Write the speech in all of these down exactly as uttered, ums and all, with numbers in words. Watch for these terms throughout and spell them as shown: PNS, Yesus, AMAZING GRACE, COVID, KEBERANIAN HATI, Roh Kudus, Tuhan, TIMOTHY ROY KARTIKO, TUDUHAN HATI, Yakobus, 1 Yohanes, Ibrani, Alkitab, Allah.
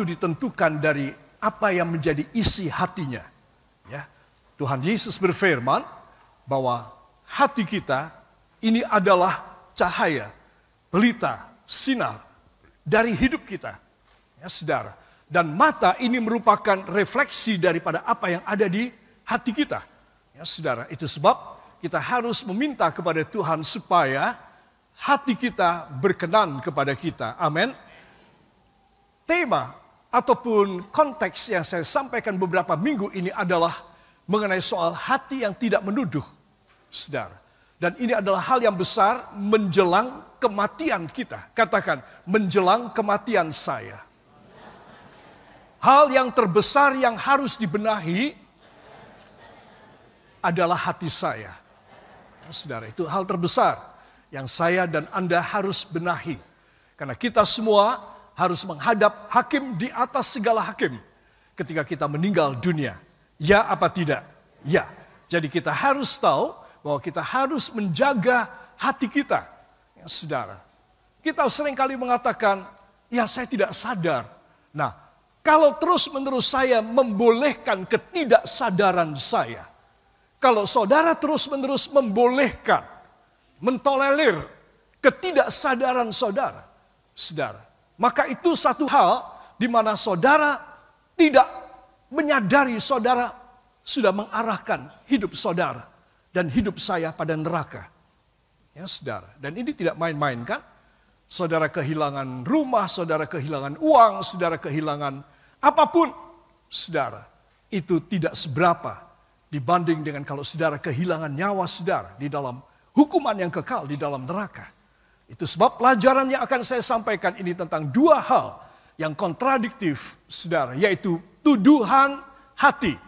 itu ditentukan dari apa yang menjadi isi hatinya. Ya. Tuhan Yesus berfirman bahwa hati kita ini adalah cahaya, pelita, sinar dari hidup kita. Ya, saudara. Dan mata ini merupakan refleksi daripada apa yang ada di hati kita. Ya, saudara. Itu sebab kita harus meminta kepada Tuhan supaya hati kita berkenan kepada kita. Amin. Tema ataupun konteks yang saya sampaikan beberapa minggu ini adalah mengenai soal hati yang tidak menuduh, saudara. Dan ini adalah hal yang besar menjelang kematian kita. Katakan, menjelang kematian saya. Hal yang terbesar yang harus dibenahi adalah hati saya. Saudara, itu hal terbesar yang saya dan Anda harus benahi. Karena kita semua harus menghadap hakim di atas segala hakim ketika kita meninggal dunia. Ya apa tidak? Ya. Jadi kita harus tahu bahwa kita harus menjaga hati kita. Ya, saudara. Kita seringkali mengatakan, ya saya tidak sadar. Nah, kalau terus-menerus saya membolehkan ketidaksadaran saya, kalau saudara terus-menerus membolehkan, mentolerir ketidaksadaran saudara, saudara, maka itu satu hal di mana saudara tidak menyadari saudara sudah mengarahkan hidup saudara dan hidup saya pada neraka. Ya, saudara. Dan ini tidak main-main kan? Saudara kehilangan rumah, saudara kehilangan uang, saudara kehilangan apapun, saudara. Itu tidak seberapa dibanding dengan kalau saudara kehilangan nyawa saudara di dalam hukuman yang kekal di dalam neraka. Itu sebab pelajaran yang akan saya sampaikan ini tentang dua hal yang kontradiktif, saudara, yaitu tuduhan hati.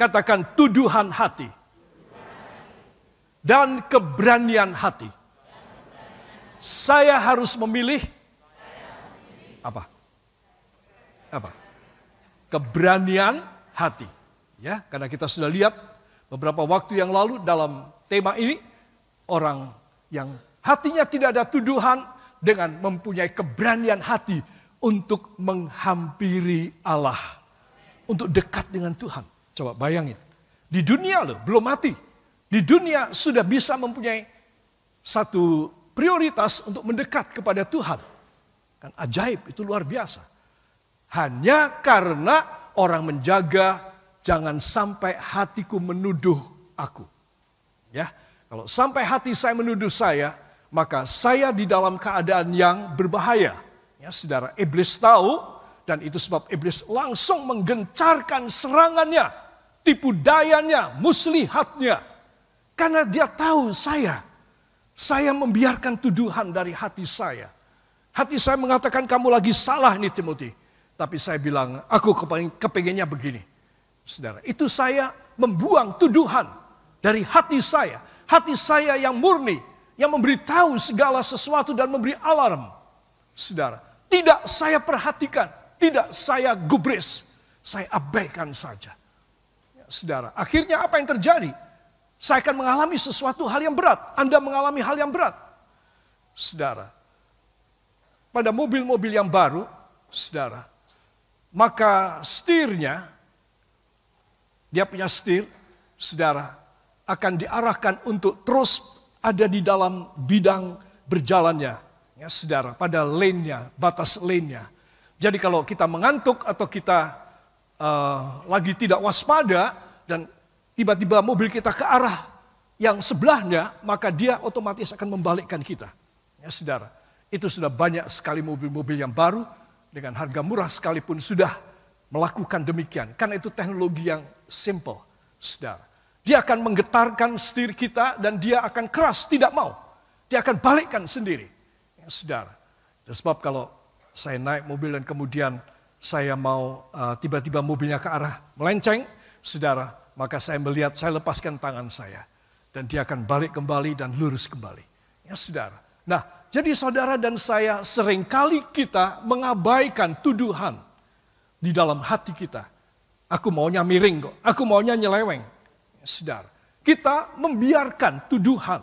Katakan tuduhan hati. Dan keberanian hati. Saya harus memilih apa? Apa? Keberanian hati. Ya, karena kita sudah lihat beberapa waktu yang lalu dalam tema ini, orang yang hatinya tidak ada tuduhan dengan mempunyai keberanian hati untuk menghampiri Allah, untuk dekat dengan Tuhan. Coba bayangin, di dunia loh, belum mati, di dunia sudah bisa mempunyai satu prioritas untuk mendekat kepada Tuhan. Kan ajaib, itu luar biasa. Hanya karena orang menjaga, jangan sampai hatiku menuduh aku. Ya, kalau sampai hati saya menuduh saya, maka saya di dalam keadaan yang berbahaya. Ya, saudara, iblis tahu dan itu sebab iblis langsung menggencarkan serangannya, tipu dayanya, muslihatnya. Karena dia tahu saya, saya membiarkan tuduhan dari hati saya. Hati saya mengatakan kamu lagi salah nih Timothy. Tapi saya bilang, aku kepengennya begini. Saudara, itu saya membuang tuduhan dari hati saya. Hati saya yang murni, yang memberitahu segala sesuatu dan memberi alarm. Saudara, tidak saya perhatikan, tidak saya gubris, saya abaikan saja. Ya, saudara, akhirnya apa yang terjadi? Saya akan mengalami sesuatu hal yang berat, Anda mengalami hal yang berat. Saudara, pada mobil-mobil yang baru, saudara, maka setirnya, dia punya setir, saudara, akan diarahkan untuk terus ada di dalam bidang berjalannya, ya saudara, pada lane-nya, batas lane-nya. Jadi kalau kita mengantuk atau kita uh, lagi tidak waspada dan tiba-tiba mobil kita ke arah yang sebelahnya, maka dia otomatis akan membalikkan kita, ya saudara. Itu sudah banyak sekali mobil-mobil yang baru dengan harga murah sekalipun sudah melakukan demikian, karena itu teknologi yang simple, saudara. Dia akan menggetarkan setir kita dan dia akan keras, tidak mau. Dia akan balikkan sendiri, ya, saudara. Dan sebab kalau saya naik mobil dan kemudian saya mau uh, tiba-tiba mobilnya ke arah melenceng, saudara, maka saya melihat, saya lepaskan tangan saya. Dan dia akan balik kembali dan lurus kembali, ya saudara. Nah, jadi saudara dan saya seringkali kita mengabaikan tuduhan di dalam hati kita. Aku maunya miring kok, aku maunya nyeleweng. Ya, saudara, kita membiarkan tuduhan.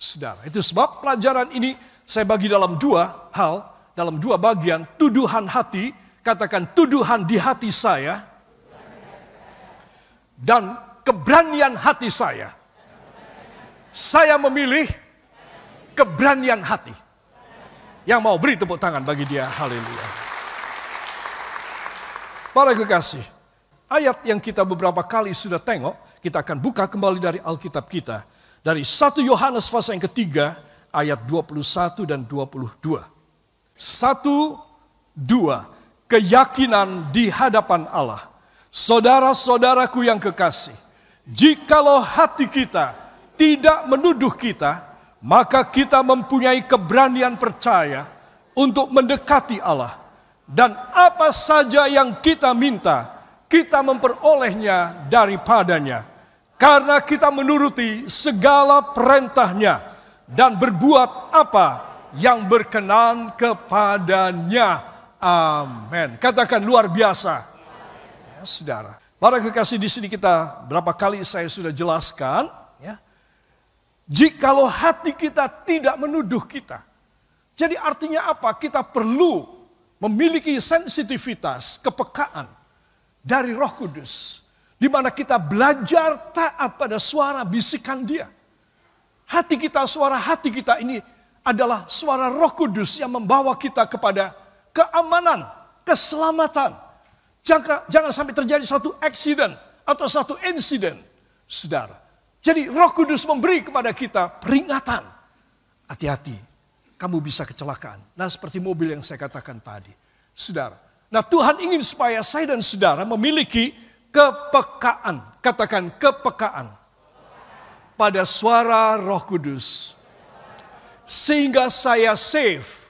Saudara, itu sebab pelajaran ini saya bagi dalam dua hal, dalam dua bagian, tuduhan hati Katakan, tuduhan di hati saya dan keberanian hati saya. Saya memilih keberanian hati. Yang mau beri tepuk tangan bagi dia. Haleluya. Para kekasih, ayat yang kita beberapa kali sudah tengok, kita akan buka kembali dari Alkitab kita. Dari satu Yohanes pasal yang ketiga, ayat dua puluh satu dan dua puluh dua. satu, dua. Keyakinan di hadapan Allah. Saudara-saudaraku yang kekasih, jikalau hati kita tidak menuduh kita, maka kita mempunyai keberanian percaya untuk mendekati Allah. Dan apa saja yang kita minta, kita memperolehnya daripadanya. Karena kita menuruti segala perintahnya dan berbuat apa yang berkenan kepadanya. Amin. Katakan luar biasa. Ya, saudara. Para kekasih, di sini kita berapa kali saya sudah jelaskan. Ya. Jikalau hati kita tidak menuduh kita. Jadi artinya apa? Kita perlu memiliki sensitivitas, kepekaan dari Roh Kudus. Di mana kita belajar taat pada suara bisikan dia. Hati kita, suara hati kita ini adalah suara Roh Kudus yang membawa kita kepada keamanan, keselamatan. Jangan, jangan sampai terjadi satu accident atau satu insiden, saudara. Jadi Roh Kudus memberi kepada kita peringatan. Hati-hati, kamu bisa kecelakaan. Nah, seperti mobil yang saya katakan tadi, saudara. Nah, Tuhan ingin supaya saya dan saudara memiliki kepekaan. Katakan kepekaan pada suara Roh Kudus. Sehingga saya safe.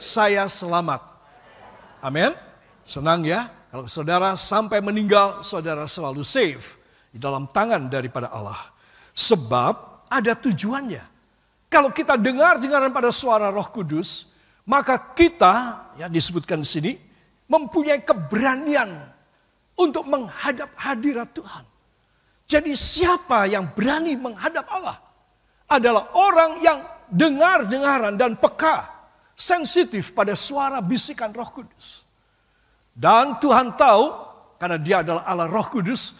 Saya selamat. Amin. Senang ya. Kalau saudara sampai meninggal, saudara selalu safe. Di dalam tangan daripada Allah. Sebab ada tujuannya. Kalau kita dengar-dengaran pada suara Roh Kudus, maka kita, ya disebutkan di sini, mempunyai keberanian untuk menghadap hadirat Tuhan. Jadi siapa yang berani menghadap Allah? Adalah orang yang dengar-dengaran dan peka. Sensitif pada suara bisikan Roh Kudus. Dan Tuhan tahu, karena dia adalah Allah Roh Kudus,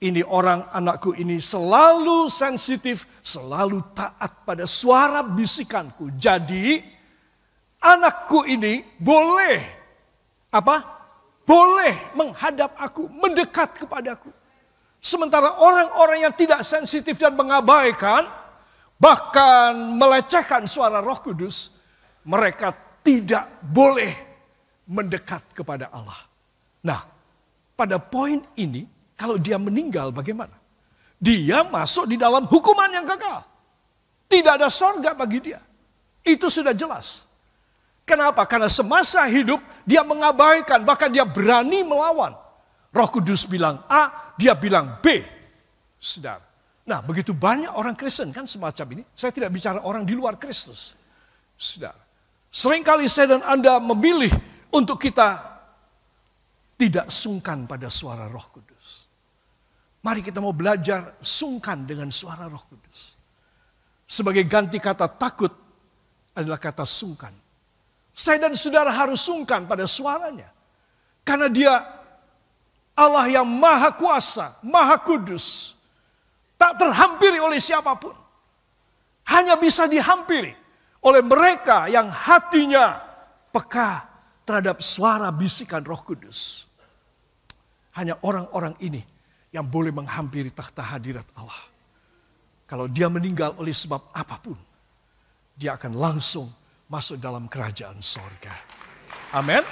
ini orang anakku ini selalu sensitif, selalu taat pada suara bisikanku. Jadi anakku ini boleh, apa? Boleh menghadap aku, mendekat kepadaku. Sementara orang-orang yang tidak sensitif dan mengabaikan, bahkan melecehkan suara Roh Kudus, mereka tidak boleh mendekat kepada Allah. Nah, pada poin ini, kalau dia meninggal bagaimana? Dia masuk di dalam hukuman yang kekal. Tidak ada sorga bagi dia. Itu sudah jelas. Kenapa? Karena semasa hidup dia mengabaikan, bahkan dia berani melawan. Roh Kudus bilang A, dia bilang B. Saudara. Nah, begitu banyak orang Kristen kan semacam ini. Saya tidak bicara orang di luar Kristus. Saudara. Seringkali saya dan Anda memilih untuk kita tidak sungkan pada suara Roh Kudus. Mari kita mau belajar sungkan dengan suara Roh Kudus. Sebagai ganti kata takut adalah kata sungkan. Saya dan saudara harus sungkan pada suaranya. Karena dia Allah yang maha kuasa, maha kudus. Tak terhampiri oleh siapapun. Hanya bisa dihampiri oleh mereka yang hatinya peka terhadap suara bisikan Roh Kudus. Hanya orang-orang ini yang boleh menghampiri tahta hadirat Allah. Kalau dia meninggal oleh sebab apapun, dia akan langsung masuk dalam kerajaan sorga. Amin.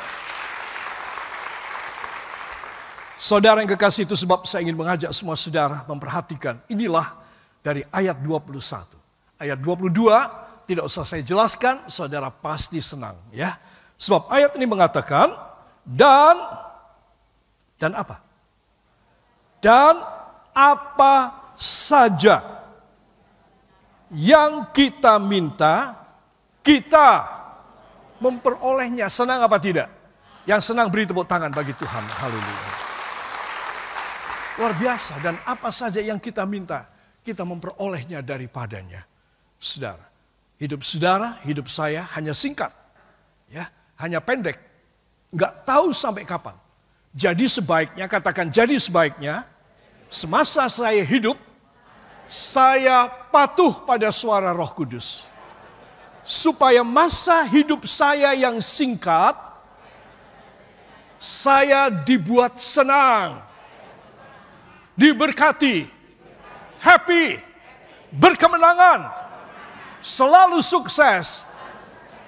Saudara yang kekasih, itu sebab saya ingin mengajak semua saudara memperhatikan. Inilah dari ayat dua puluh satu. Ayat dua puluh dua, tidak usah saya jelaskan, saudara pasti senang ya. Sebab ayat ini mengatakan dan dan apa? Dan apa saja yang kita minta, kita memperolehnya. Senang apa tidak? Yang senang beri tepuk tangan bagi Tuhan. Haleluya. Luar biasa. Dan apa saja yang kita minta, kita memperolehnya daripadanya. Saudara. Hidup saudara, hidup saya hanya singkat, ya, hanya pendek. Nggak tahu sampai kapan. Jadi sebaiknya, katakan jadi sebaiknya, semasa saya hidup, saya patuh pada suara Roh Kudus. Supaya masa hidup saya yang singkat, saya dibuat senang, diberkati, happy, berkemenangan, selalu sukses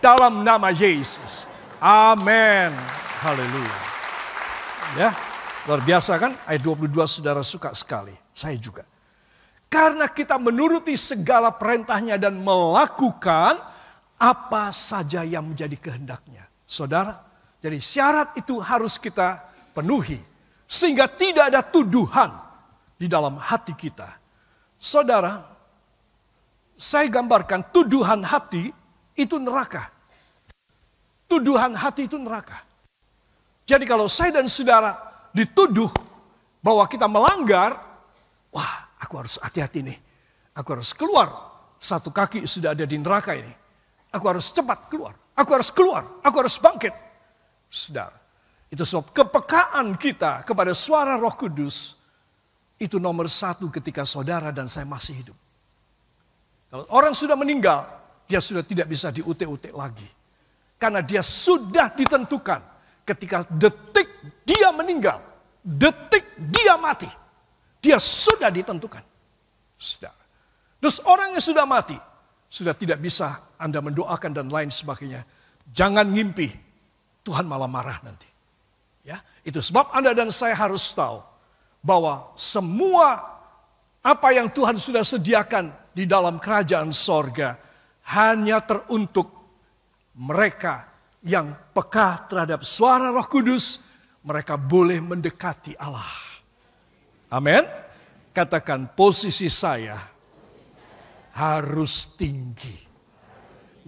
dalam nama Yesus. Amin. Haleluya. Ya, luar biasa kan? Ayat dua puluh dua saudara suka sekali. Saya juga. Karena kita menuruti segala perintahnya dan melakukan apa saja yang menjadi kehendaknya. Saudara, jadi syarat itu harus kita penuhi. Sehingga tidak ada tuduhan di dalam hati kita. Saudara, saya gambarkan tuduhan hati itu neraka. Tuduhan hati itu neraka. Jadi kalau saya dan saudara dituduh bahwa kita melanggar, wah, aku harus hati-hati nih. Aku harus keluar. Satu kaki sudah ada di neraka ini. Aku harus cepat keluar. Aku harus keluar. Aku harus bangkit. Saudara, itu sebab kepekaan kita kepada suara Roh Kudus itu nomor satu ketika saudara dan saya masih hidup. Kalau orang sudah meninggal, dia sudah tidak bisa diutek-utek lagi. Karena dia sudah ditentukan ketika detik dia meninggal, detik dia mati. Dia sudah ditentukan. Saudara. Terus orang yang sudah mati, sudah tidak bisa Anda mendoakan dan lain sebagainya. Jangan ngimpi, Tuhan malah marah nanti. Ya, itu sebab Anda dan saya harus tahu bahwa semua apa yang Tuhan sudah sediakan di dalam kerajaan sorga hanya teruntuk mereka yang peka terhadap suara Roh Kudus. Mereka boleh mendekati Allah. Amin. Katakan posisi saya harus tinggi.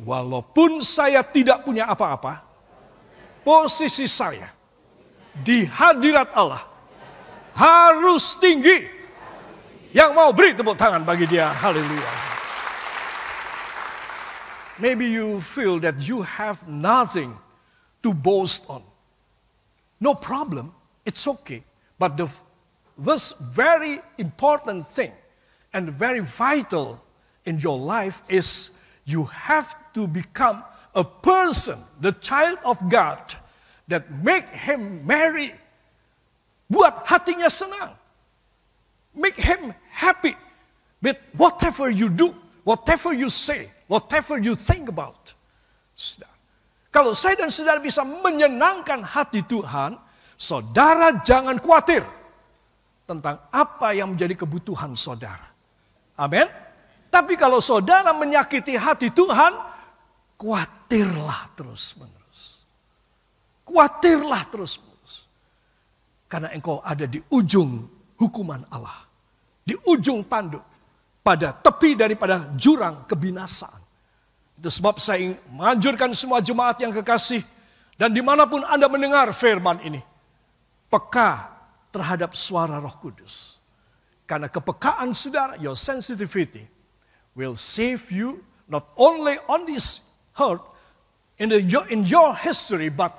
Walaupun saya tidak punya apa-apa, posisi saya di hadirat Allah harus tinggi. Yang mau beri tepuk tangan bagi dia. Haleluya. Maybe you feel that you have nothing to boast on. No problem, it's okay. But the this very important thing and very vital in your life is you have to become a person, the child of God, that make him merry. Buat hatinya senang. Make him happy with whatever you do, whatever you say, whatever you think about. Saudara. Kalau saya dan saudara bisa menyenangkan hati Tuhan, saudara jangan khawatir tentang apa yang menjadi kebutuhan saudara. Amin. Tapi kalau saudara menyakiti hati Tuhan, khawatirlah terus-menerus. Khawatirlah terus-menerus. Karena engkau ada di ujung hukuman Allah. Di ujung tanduk. Pada tepi daripada jurang kebinasaan. Itu sebab saya ingin menganjurkan semua jemaat yang kekasih. Dan dimanapun Anda mendengar firman ini. Peka terhadap suara Roh Kudus. Karena kepekaan saudara, your sensitivity will save you not only on this earth, in, the, in your history, but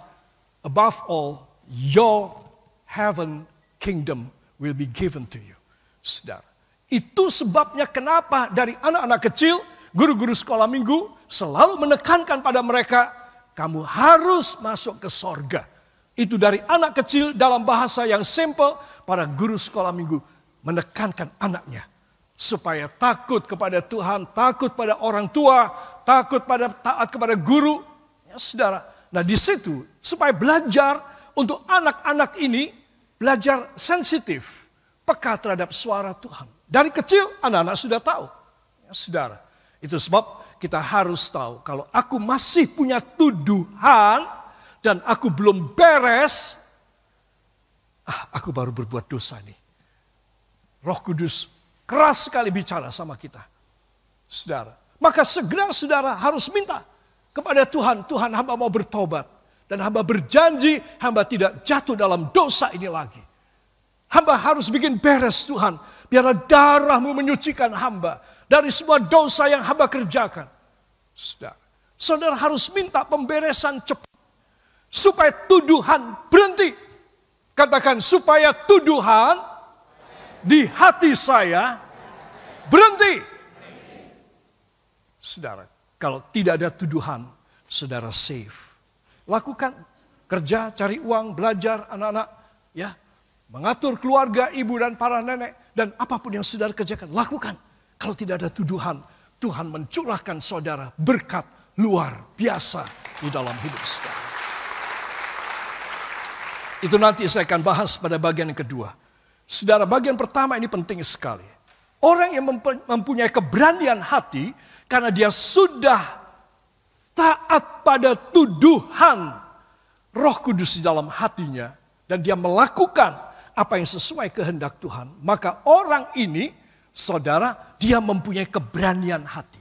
above all, your heaven kingdom will be given to you. Saudara, itu sebabnya kenapa dari anak-anak kecil, guru-guru sekolah minggu selalu menekankan pada mereka, kamu harus masuk ke sorga. Itu dari anak kecil dalam bahasa yang simple, para guru sekolah minggu menekankan anaknya. Supaya takut kepada Tuhan, takut pada orang tua, takut pada taat kepada guru. Ya saudara, nah di situ supaya belajar untuk anak-anak ini belajar sensitif, peka terhadap suara Tuhan. Dari kecil anak-anak sudah tahu. Ya saudara, itu sebab kita harus tahu kalau aku masih punya tuduhan, dan aku belum beres, ah, aku baru berbuat dosa nih. Roh Kudus keras sekali bicara sama kita. Saudara, maka segera saudara harus minta kepada Tuhan, Tuhan hamba mau bertobat. Dan hamba berjanji, hamba tidak jatuh dalam dosa ini lagi. Hamba harus bikin beres Tuhan, biarlah darah-Mu menyucikan hamba dari semua dosa yang hamba kerjakan. Saudara, saudara harus minta pemberesan cepat. supaya tuduhan berhenti. Katakan, supaya tuduhan di hati saya berhenti. Saudara, kalau tidak ada tuduhan, saudara safe. Lakukan kerja, cari uang, belajar anak-anak, ya, mengatur keluarga, ibu dan para nenek, dan apapun yang saudara kerjakan, lakukan. Kalau tidak ada tuduhan, Tuhan mencurahkan saudara berkat luar biasa di dalam hidup saudara. Itu nanti saya akan bahas pada bagian yang kedua. Saudara, bagian pertama ini penting sekali. Orang yang mempunyai keberanian hati karena dia sudah taat pada tuduhan Roh Kudus di dalam hatinya, dan dia melakukan apa yang sesuai kehendak Tuhan, maka orang ini, saudara, dia mempunyai keberanian hati.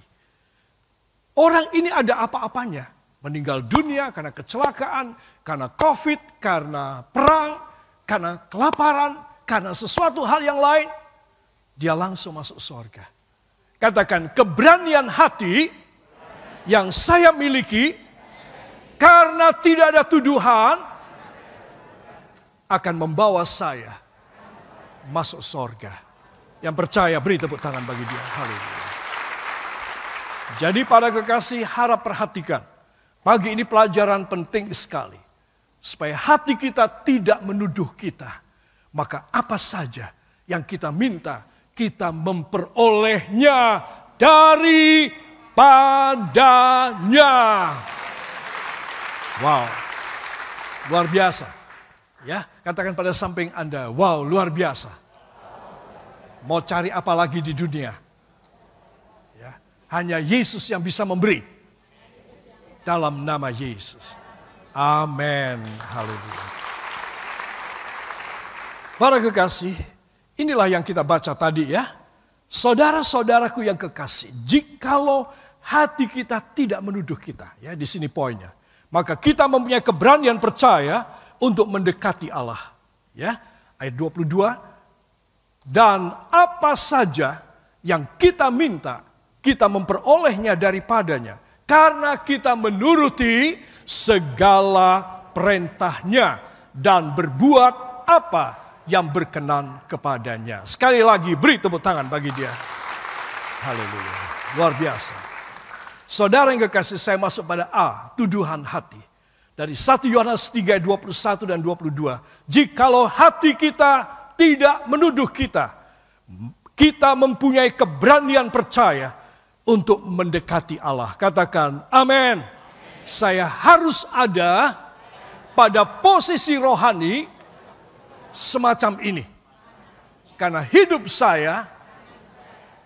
Orang ini ada apa-apanya. Meninggal dunia karena kecelakaan, karena COVID, karena perang, karena kelaparan, karena sesuatu hal yang lain. Dia langsung masuk surga. Katakan, keberanian hati yang saya miliki karena tidak ada tuduhan akan membawa saya masuk surga. Yang percaya beri tepuk tangan bagi dia. Haleluya. Jadi para kekasih, harap perhatikan. Pagi ini pelajaran penting sekali. Supaya hati kita tidak menuduh kita. Maka apa saja yang kita minta, kita memperolehnya daripadanya. Wow, luar biasa. Ya, katakan pada samping Anda, wow, luar biasa. Mau cari apa lagi di dunia? Ya, hanya Yesus yang bisa memberi. Dalam nama Yesus. Amin. Haleluya. Para kekasih, inilah yang kita baca tadi ya. Saudara-saudaraku yang kekasih, jikalau hati kita tidak menuduh kita, ya, di sini poinnya. Maka kita mempunyai keberanian percaya untuk mendekati Allah. Ya, ayat dua puluh dua. Dan apa saja yang kita minta, kita memperolehnya daripadanya. Karena kita menuruti segala perintahnya dan berbuat apa yang berkenan kepadanya. Sekali lagi beri tepuk tangan bagi dia. Haleluya. Luar biasa. Saudara yang kekasih, saya masuk pada A, tuduhan hati. Dari satu Yohanes tiga ayat dua puluh satu dan dua puluh dua. Jikalau hati kita tidak menuduh kita, kita mempunyai keberanian percaya untuk mendekati Allah. Katakan, amin. Saya harus ada pada posisi rohani semacam ini. Karena hidup saya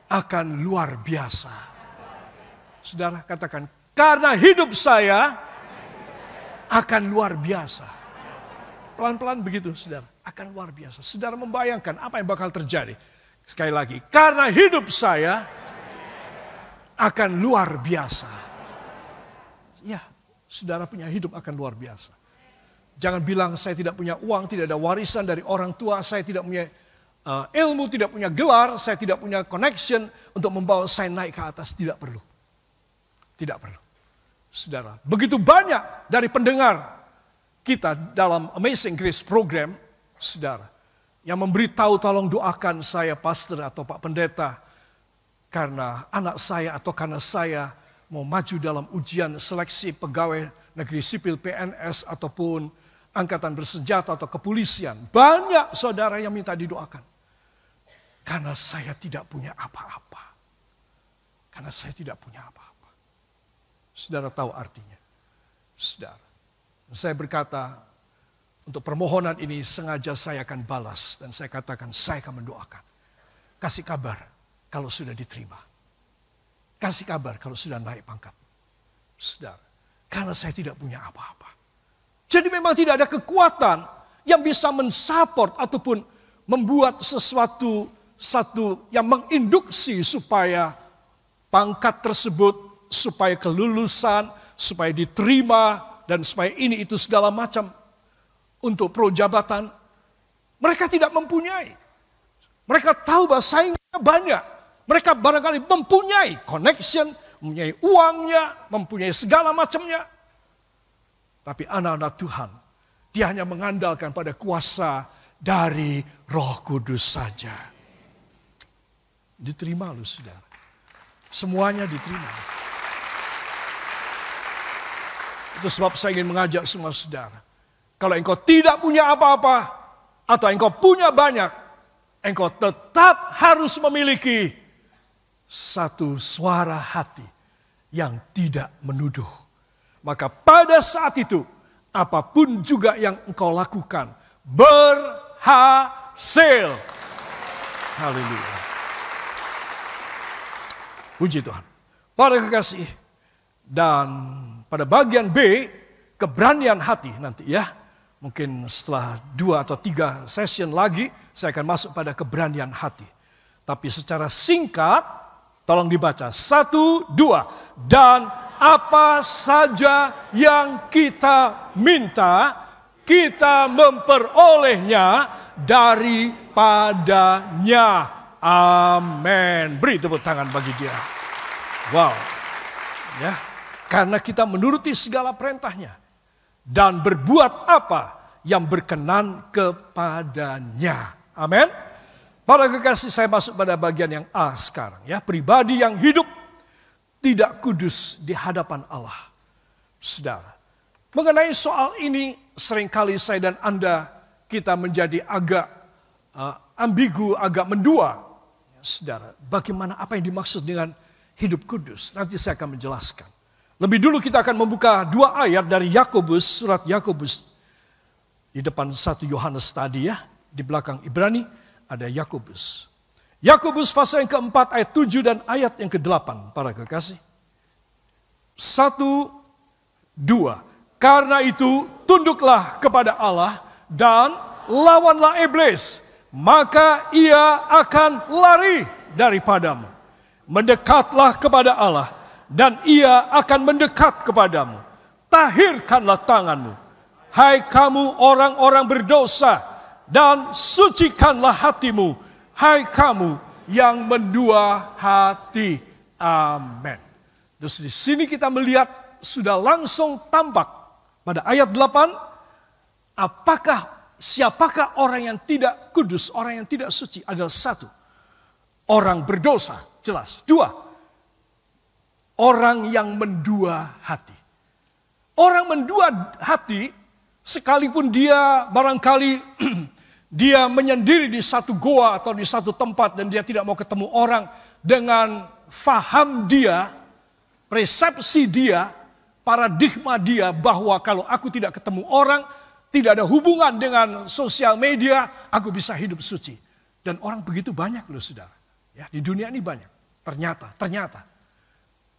akan luar biasa. Saudara, katakan, karena hidup saya akan luar biasa. Pelan-pelan begitu, saudara. Akan luar biasa. Saudara membayangkan apa yang bakal terjadi. Sekali lagi, karena hidup saya akan luar biasa. Ya, saudara punya hidup akan luar biasa. Jangan bilang saya tidak punya uang, tidak ada warisan dari orang tua, saya tidak punya uh, ilmu, tidak punya gelar, saya tidak punya connection untuk membawa saya naik ke atas. Tidak perlu. Tidak perlu. Saudara, begitu banyak dari pendengar kita dalam Amazing Grace program, saudara, yang memberitahu tolong doakan saya pastor atau Pak Pendeta karena anak saya atau karena saya mau maju dalam ujian seleksi pegawai negeri sipil P N S ataupun angkatan bersenjata atau kepolisian. Banyak saudara yang minta didoakan. Karena saya tidak punya apa-apa. Karena saya tidak punya apa-apa. Saudara tahu artinya. Saudara. Saya berkata, untuk permohonan ini sengaja saya akan balas. Dan saya katakan, saya akan mendoakan. Kasih kabar kalau sudah diterima. Kasih kabar kalau sudah naik pangkat. Saudara. Karena saya tidak punya apa-apa. Jadi memang tidak ada kekuatan yang bisa mensupport ataupun membuat sesuatu satu yang menginduksi supaya pangkat tersebut, supaya kelulusan, supaya diterima, dan supaya ini itu segala macam untuk pro jabatan. Mereka tidak mempunyai. Mereka tahu bahwa saingnya banyak. Mereka barangkali mempunyai connection, mempunyai uangnya, mempunyai segala macamnya. Tapi anak-anak Tuhan, dia hanya mengandalkan pada kuasa dari Roh Kudus saja. Diterima lu saudara. Semuanya diterima. Itu sebab saya ingin mengajak semua saudara. Kalau engkau tidak punya apa-apa, atau engkau punya banyak, engkau tetap harus memiliki satu suara hati yang tidak menuduh. Maka pada saat itu, apapun juga yang engkau lakukan, berhasil. Haleluya. Puji Tuhan. Para kekasih, dan pada bagian B, keberanian hati nanti ya. Mungkin setelah dua atau tiga session lagi, saya akan masuk pada keberanian hati. Tapi secara singkat, tolong dibaca. Satu, dua, dan apa saja yang kita minta, kita memperolehnya daripadanya. Amin. Beri tepuk tangan bagi dia. Wow. Ya, karena kita menuruti segala perintahnya dan berbuat apa yang berkenan kepadanya. Amin. Para kekasih, saya masuk pada bagian yang A sekarang ya, pribadi yang hidup tidak kudus di hadapan Allah. Saudara, mengenai soal ini seringkali saya dan Anda, kita menjadi agak uh, ambigu, agak mendua. Saudara, bagaimana apa yang dimaksud dengan hidup kudus? Nanti saya akan menjelaskan. Lebih dulu kita akan membuka dua ayat dari Yakobus, surat Yakobus. Di depan satu Yohanes tadi ya, di belakang Ibrani ada Yakobus. Yakobus pasal yang keempat ayat tujuh dan ayat yang kedelapan, para kekasih. Satu, dua. Karena itu tunduklah kepada Allah dan lawanlah iblis, maka ia akan lari daripadamu. Mendekatlah kepada Allah dan ia akan mendekat kepadamu. Tahirkanlah tanganmu, hai kamu orang-orang berdosa, dan sucikanlah hatimu, hai kamu yang mendua hati. Amin. Terus di sini kita melihat sudah langsung tampak pada ayat delapan. Apakah siapakah orang yang tidak kudus, orang yang tidak suci? Adalah satu, orang berdosa, jelas. Dua, orang yang mendua hati. Orang mendua hati sekalipun dia barangkali dia menyendiri di satu goa atau di satu tempat dan dia tidak mau ketemu orang, dengan faham dia, persepsi dia, paradigma dia bahwa kalau aku tidak ketemu orang, tidak ada hubungan dengan sosial media, aku bisa hidup suci. Dan orang begitu banyak loh saudara. Ya, di dunia ini banyak. Ternyata, ternyata.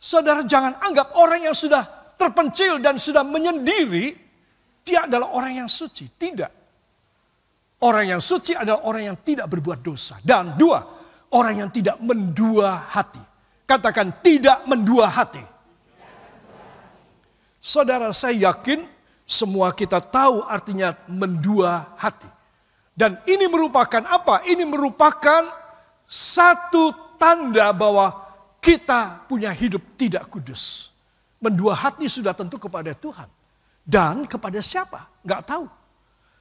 Saudara jangan anggap orang yang sudah terpencil dan sudah menyendiri, dia adalah orang yang suci. Tidak. Orang yang suci adalah orang yang tidak berbuat dosa. Dan dua, orang yang tidak mendua hati. Katakan tidak mendua hati. Saudara, saya yakin semua kita tahu artinya mendua hati. Dan ini merupakan apa? Ini merupakan satu tanda bahwa kita punya hidup tidak kudus. Mendua hati sudah tentu kepada Tuhan. Dan kepada siapa? Nggak tahu.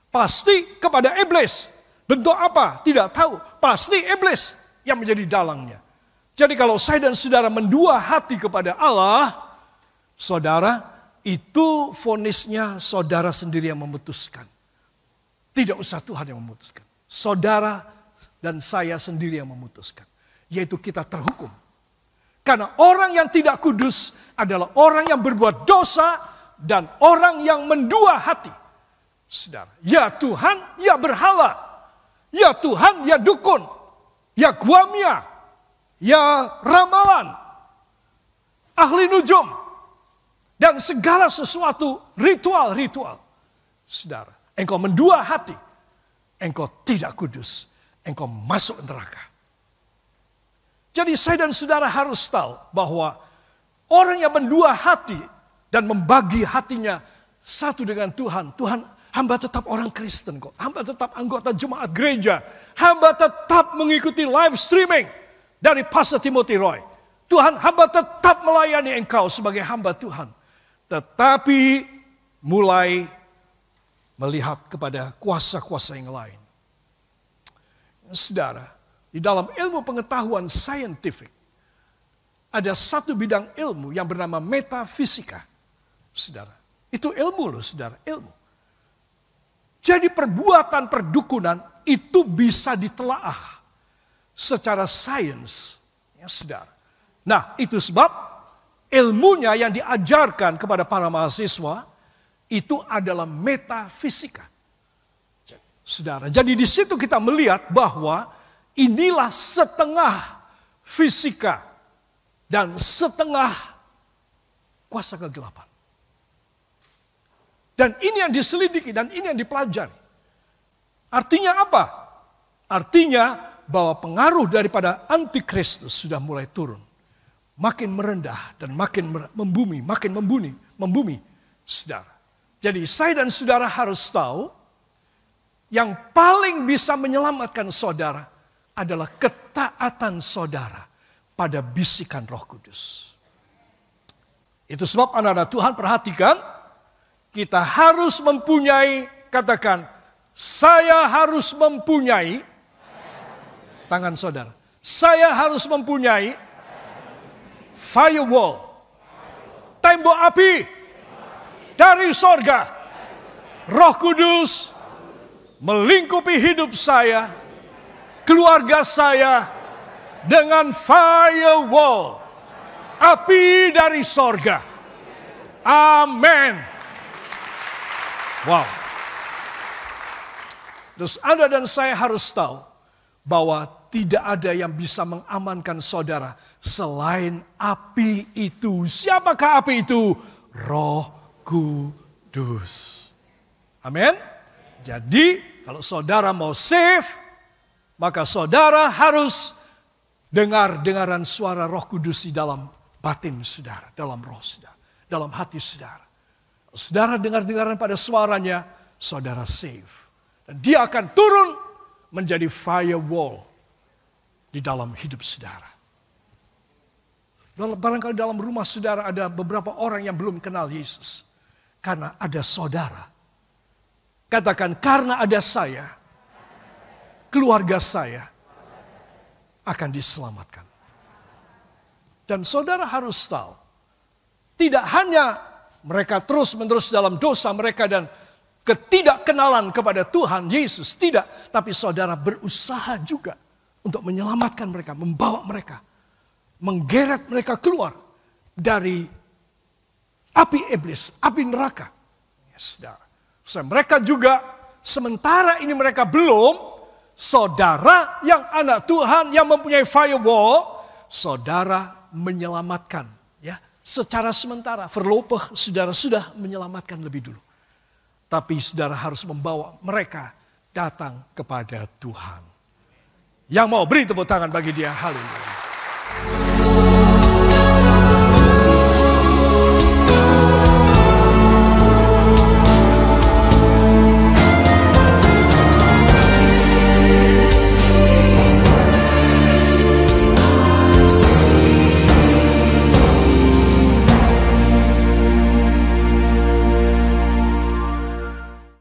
Pasti kepada iblis. Bentuk apa? Tidak tahu. Pasti iblis yang menjadi dalangnya. Jadi kalau saya dan saudara mendua hati kepada Allah, saudara, itu vonisnya saudara sendiri yang memutuskan. Tidak usah Tuhan yang memutuskan. Saudara dan saya sendiri yang memutuskan. Yaitu kita terhukum. Karena orang yang tidak kudus adalah orang yang berbuat dosa dan orang yang mendua hati. Saudara, ya Tuhan, ya berhala, ya Tuhan, ya dukun, ya guamia, ya ramalan, ahli nujum, dan segala sesuatu ritual-ritual. Saudara, engkau mendua hati, engkau tidak kudus, engkau masuk neraka. Jadi saya dan saudara harus tahu bahwa orang yang mendua hati dan membagi hatinya satu dengan Tuhan, Tuhan, hamba tetap orang Kristen kok. Hamba tetap anggota jemaat gereja. Hamba tetap mengikuti live streaming dari Pastor Timothy Roy. Tuhan, hamba tetap melayani engkau sebagai hamba Tuhan. Tetapi mulai melihat kepada kuasa-kuasa yang lain. Saudara, di dalam ilmu pengetahuan saintifik, ada satu bidang ilmu yang bernama metafisika. Saudara, itu ilmu loh saudara, ilmu. Jadi perbuatan perdukunan itu bisa ditelaah secara sains. Ya saudara. Nah, itu sebab ilmunya yang diajarkan kepada para mahasiswa itu adalah metafisika. Saudara, jadi di situ kita melihat bahwa inilah setengah fisika dan setengah kuasa kegelapan. Dan ini yang diselidiki dan ini yang dipelajari. Artinya apa? Artinya bahwa pengaruh daripada antikristus sudah mulai turun. Makin merendah dan makin membumi, makin membumi, membumi, saudara. Jadi saya dan saudara harus tahu yang paling bisa menyelamatkan saudara adalah ketaatan saudara pada bisikan Roh Kudus. Itu sebab anak-anak Tuhan perhatikan, kita harus mempunyai, katakan, saya harus mempunyai, tangan saudara, saya harus mempunyai firewall, tembok api dari sorga. Roh Kudus melingkupi hidup saya, keluarga saya dengan firewall, api dari sorga. Amin. Wow. Terus Anda dan saya harus tahu bahwa tidak ada yang bisa mengamankan saudara selain api itu. Siapakah api itu? Roh Kudus. Amin. Jadi kalau saudara mau safe, maka saudara harus dengar-dengaran suara Roh Kudus di dalam batin saudara, dalam roh saudara, dalam hati saudara. Saudara dengar-dengaran pada suaranya, saudara safe. Dan dia akan turun menjadi firewall di dalam hidup saudara. Barangkali dalam rumah saudara ada beberapa orang yang belum kenal Yesus. Karena ada saudara. Katakan, karena ada saya, keluarga saya akan diselamatkan. Dan saudara harus tahu, tidak hanya mereka terus-menerus dalam dosa mereka dan ketidakkenalan kepada Tuhan Yesus. Tidak, tapi saudara berusaha juga untuk menyelamatkan mereka, membawa mereka, menggeret mereka keluar dari api iblis, api neraka. Ya, saudara. So, mereka juga, sementara ini mereka belum, saudara yang anak Tuhan yang mempunyai firewall, saudara menyelamatkan. Ya, secara sementara, verlopig saudara sudah menyelamatkan lebih dulu. Tapi saudara harus membawa mereka datang kepada Tuhan. Yang mau beri tepuk tangan bagi dia, haleluya.